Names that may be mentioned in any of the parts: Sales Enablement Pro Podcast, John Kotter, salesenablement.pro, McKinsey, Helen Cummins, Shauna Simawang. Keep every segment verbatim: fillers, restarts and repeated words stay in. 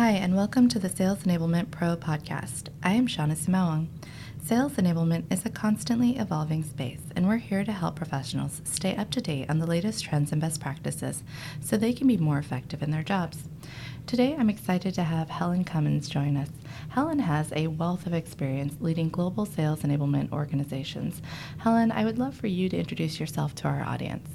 Hi, and welcome to the Sales Enablement Pro Podcast. I am Shauna Simawang. Sales enablement is a constantly evolving space, and we're here to help professionals stay up to date on the latest trends and best practices so they can be more effective in their jobs. Today, I'm excited to have Helen Cummins join us. Helen has a wealth of experience leading global sales enablement organizations. Helen, I would love for you to introduce yourself to our audience.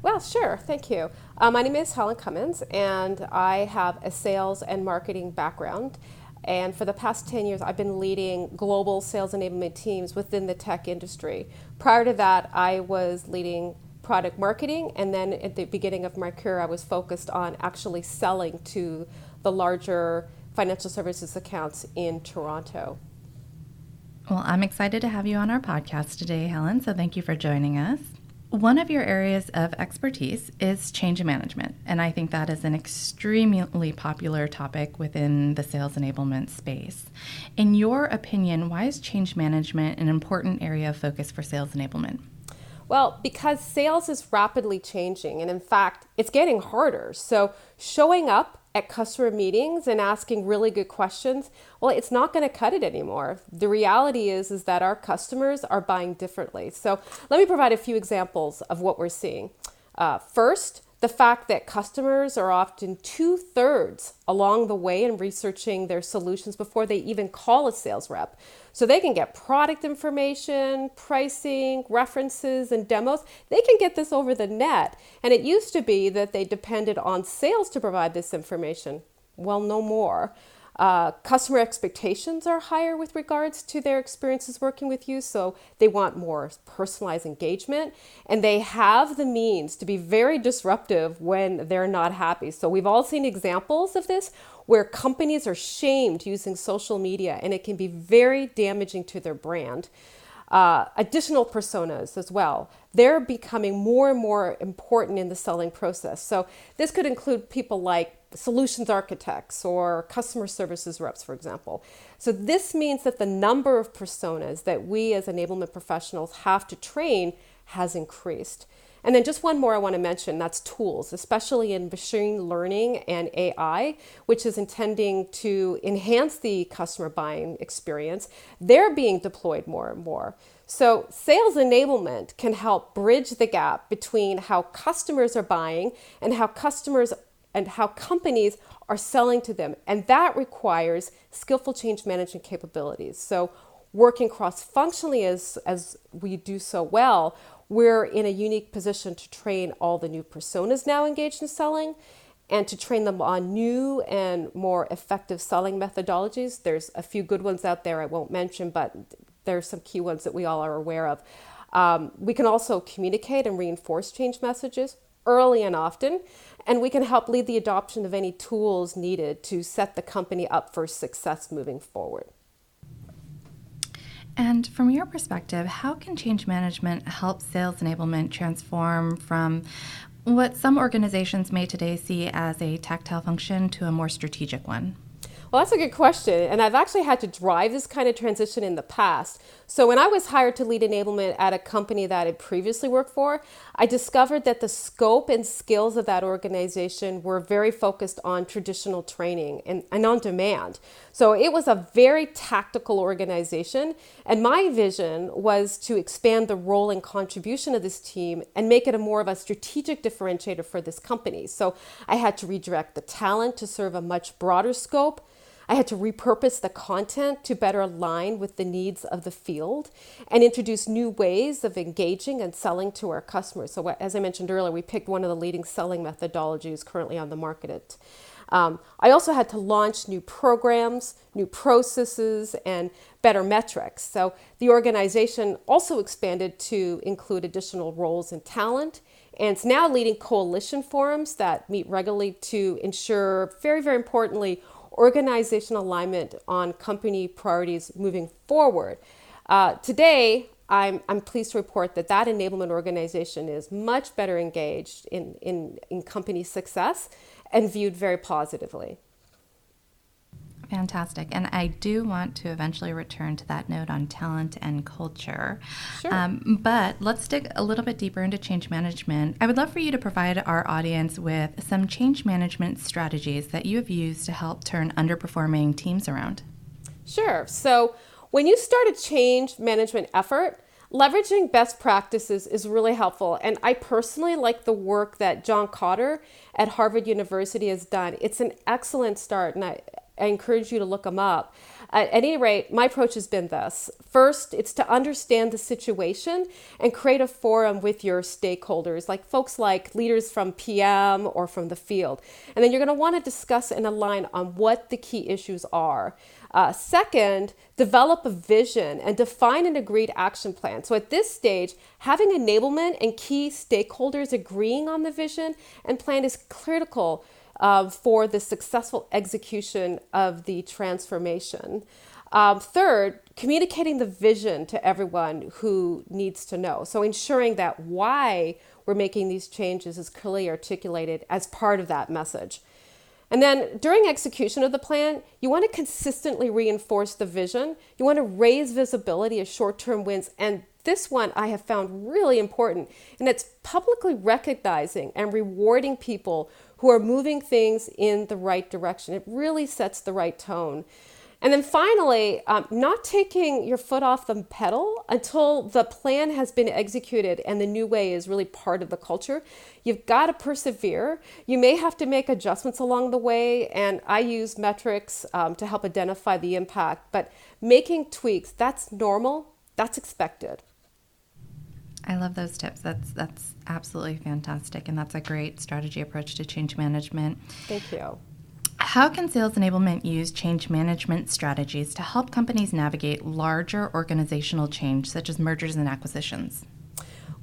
Well, sure. Thank you. Uh, my name is Helen Cummins, and I have a sales and marketing background. And for the past ten years, I've been leading global sales enablement teams within the tech industry. Prior to that, I was leading product marketing, and then at the beginning of my career, I was focused on actually selling to the larger financial services accounts in Toronto. Well, I'm excited to have you on our podcast today, Helen, so thank you for joining us. One of your areas of expertise is change management, and I think that is an extremely popular topic within the sales enablement space. In your opinion, why is change management an important area of focus for sales enablement? Well, because sales is rapidly changing, and in fact, it's getting harder. So showing up at customer meetings and asking really good questions, well, it's not going to cut it anymore. The reality is, is that our customers are buying differently. So let me provide a few examples of what we're seeing. Uh, first, the fact that customers are often two-thirds along the way in researching their solutions before they even call a sales rep. So they can get product information, pricing, references, and demos. They can get this over the net. And it used to be that they depended on sales to provide this information. Well, no more. Uh, customer expectations are higher with regards to their experiences working with you, so they want more personalized engagement, and they have the means to be very disruptive when they're not happy. So we've all seen examples of this where companies are shamed using social media, and it can be very damaging to their brand. Uh, additional personas as well. They're becoming more and more important in the selling process. So this could include people like solutions architects or customer services reps, for example. So this means that the number of personas that we as enablement professionals have to train has increased. And then just one more I want to mention, that's tools, especially in machine learning and A I, which is intending to enhance the customer buying experience. They're being deployed more and more. So sales enablement can help bridge the gap between how customers are buying and how customers and how companies are selling to them. And that requires skillful change management capabilities. So working cross-functionally as, as we do so well, we're in a unique position to train all the new personas now engaged in selling and to train them on new and more effective selling methodologies. There's a few good ones out there I won't mention, but there's some key ones that we all are aware of. Um, we can also communicate and reinforce change messages early and often, and we can help lead the adoption of any tools needed to set the company up for success moving forward. And from your perspective, how can change management help sales enablement transform from what some organizations may today see as a tactile function to a more strategic one? Well, that's a good question. And I've actually had to drive this kind of transition in the past. So when I was hired to lead enablement at a company that I had previously worked for, I discovered that the scope and skills of that organization were very focused on traditional training and, and on demand. So it was a very tactical organization. And my vision was to expand the role and contribution of this team and make it a more of a strategic differentiator for this company. So I had to redirect the talent to serve a much broader scope. I had to repurpose the content to better align with the needs of the field and introduce new ways of engaging and selling to our customers. So as I mentioned earlier, we picked one of the leading selling methodologies currently on the market. Um, I also had to launch new programs, new processes, and better metrics. So the organization also expanded to include additional roles and talent. And it's now leading coalition forums that meet regularly to ensure, very, very importantly, organizational alignment on company priorities moving forward. Uh, today, I'm, I'm pleased to report that that enablement organization is much better engaged in, in, in company success and viewed very positively. Fantastic. And I do want to eventually return to that note on talent and culture. Sure. Um, but let's dig a little bit deeper into change management. I would love for you to provide our audience with some change management strategies that you have used to help turn underperforming teams around. Sure. So when you start a change management effort, leveraging best practices is really helpful. And I personally like the work that John Kotter at Harvard University has done. It's an excellent start, and I, I encourage you to look them up. At any rate, my approach has been this. First, it's to understand the situation and create a forum with your stakeholders, like folks like leaders from P M or from the field. And then you're going to want to discuss and align on what the key issues are. Uh, second, develop a vision and define an agreed action plan. So at this stage, having enablement and key stakeholders agreeing on the vision and plan is critical Uh, for the successful execution of the transformation. Um, third, communicating the vision to everyone who needs to know. So ensuring that why we're making these changes is clearly articulated as part of that message. And then during execution of the plan, you want to consistently reinforce the vision. You want to raise visibility of short-term wins. And this one I have found really important, and it's publicly recognizing and rewarding people who are moving things in the right direction. It really sets the right tone. And then finally, um, not taking your foot off the pedal until the plan has been executed and the new way is really part of the culture. You've got to persevere. You may have to make adjustments along the way, and I use metrics um, to help identify the impact, but making tweaks, that's normal, that's expected. I love those tips. That's that's absolutely fantastic. And that's a great strategy approach to change management. Thank you. How can sales enablement use change management strategies to help companies navigate larger organizational change, such as mergers and acquisitions?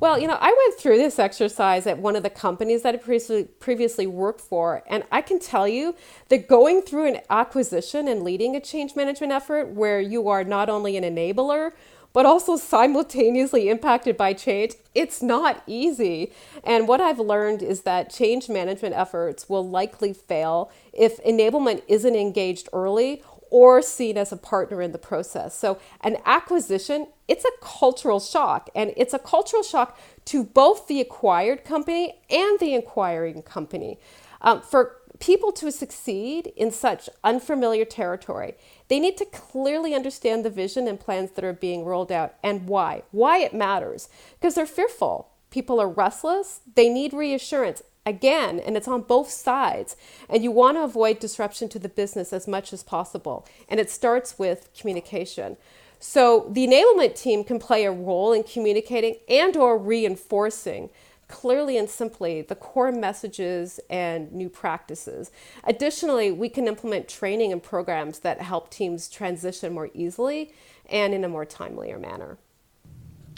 Well, you know, I went through this exercise at one of the companies that I previously, previously worked for, and I can tell you that going through an acquisition and leading a change management effort where you are not only an enabler, but also simultaneously impacted by change, it's not easy. And what I've learned is that change management efforts will likely fail if enablement isn't engaged early or seen as a partner in the process. So an acquisition, it's a cultural shock, and it's a cultural shock to both the acquired company and the acquiring company. Um, for people to succeed in such unfamiliar territory, they need to clearly understand the vision and plans that are being rolled out and why, why it matters, because they're fearful. People are restless. They need reassurance again, and it's on both sides. And you want to avoid disruption to the business as much as possible. And it starts with communication. So the enablement team can play a role in communicating and or reinforcing clearly and simply the core messages and new practices. Additionally, we can implement training and programs that help teams transition more easily and in a more timelier manner.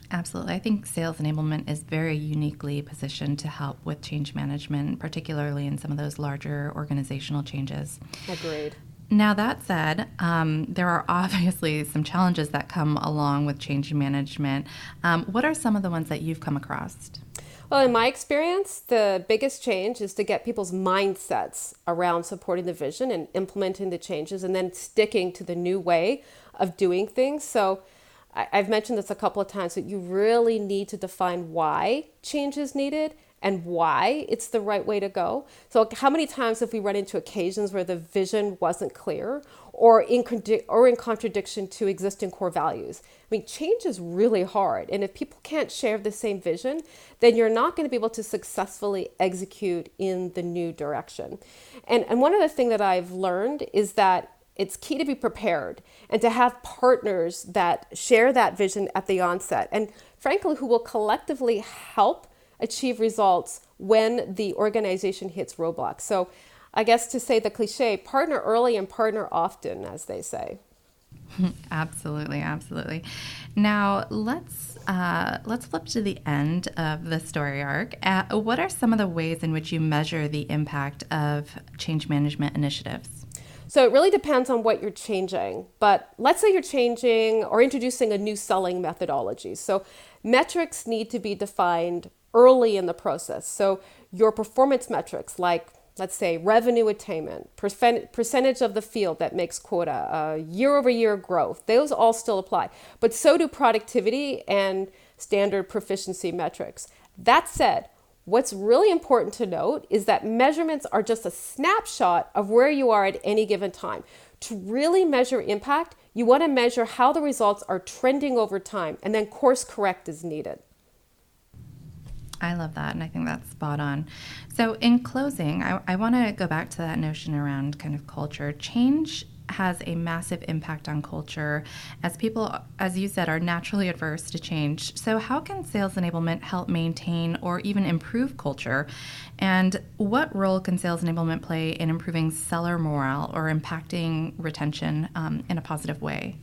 Absolutely. I think sales enablement is very uniquely positioned to help with change management, particularly in some of those larger organizational changes. Agreed. Now, that said, um, there are obviously some challenges that come along with change management. Um, what are some of the ones that you've come across? Well, in my experience, the biggest change is to get people's mindsets around supporting the vision and implementing the changes and then sticking to the new way of doing things. So I've mentioned this a couple of times, that you really need to define why change is needed and why it's the right way to go. So how many times have we run into occasions where the vision wasn't clear or in condi- or in contradiction to existing core values? I mean, change is really hard. And if people can't share the same vision, then you're not going to be able to successfully execute in the new direction. And, and one other thing that I've learned is that it's key to be prepared and to have partners that share that vision at the onset, and frankly, who will collectively help achieve results when the organization hits roadblocks. So I guess to say the cliche, partner early and partner often, as they say. Absolutely, absolutely. Now let's uh, let's flip to the end of the story arc. Uh, what are some of the ways in which you measure the impact of change management initiatives? So it really depends on what you're changing, but let's say you're changing or introducing a new selling methodology. So metrics need to be defined early in the process. So your performance metrics like let's say revenue attainment, percent, percentage of the field that makes quota, uh, year-over-year growth, those all still apply. But so do productivity and standard proficiency metrics. That said, what's really important to note is that measurements are just a snapshot of where you are at any given time. To really measure impact, you want to measure how the results are trending over time, and then course correct is needed. I love that, and I think that's spot on. So in closing, I, I want to go back to that notion around kind of culture. Change has a massive impact on culture, as people, as you said, are naturally adverse to change. So how can sales enablement help maintain or even improve culture? And what role can sales enablement play in improving seller morale or impacting retention um, in a positive way?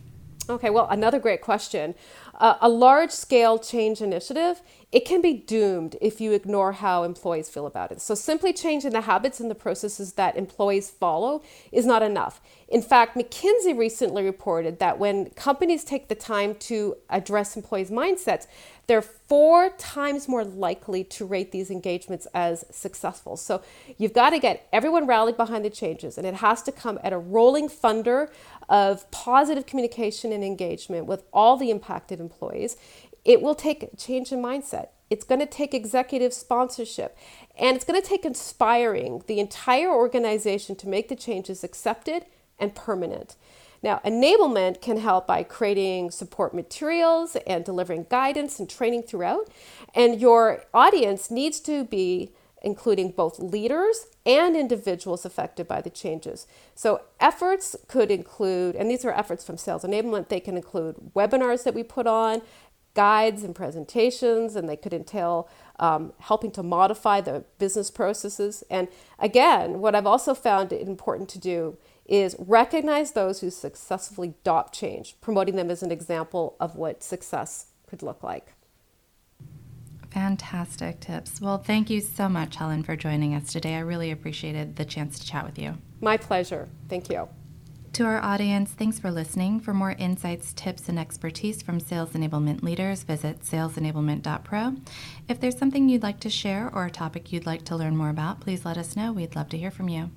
Okay, well, another great question. Uh, a large-scale change initiative, it can be doomed if you ignore how employees feel about it. So simply changing the habits and the processes that employees follow is not enough. In fact, McKinsey recently reported that when companies take the time to address employees' mindsets, they're four times more likely to rate these engagements as successful. So you've got to get everyone rallied behind the changes, and it has to come at a rolling thunder of positive communication and engagement with all the impacted employees. It will take change in mindset. It's going to take executive sponsorship, and it's going to take inspiring the entire organization to make the changes accepted and permanent. Now, enablement can help by creating support materials and delivering guidance and training throughout. And your audience needs to be including both leaders and individuals affected by the changes. So efforts could include, and these are efforts from Sales Enablement, they can include webinars that we put on, guides and presentations, and they could entail um, helping to modify the business processes. And again, what I've also found it important to do is recognize those who successfully adopt change, promoting them as an example of what success could look like. Fantastic tips. Well, thank you so much, Helen, for joining us today. I really appreciated the chance to chat with you. My pleasure. Thank you. To our audience, thanks for listening. For more insights, tips, and expertise from sales enablement leaders, visit sales enablement dot pro. If there's something you'd like to share or a topic you'd like to learn more about, please let us know. We'd love to hear from you.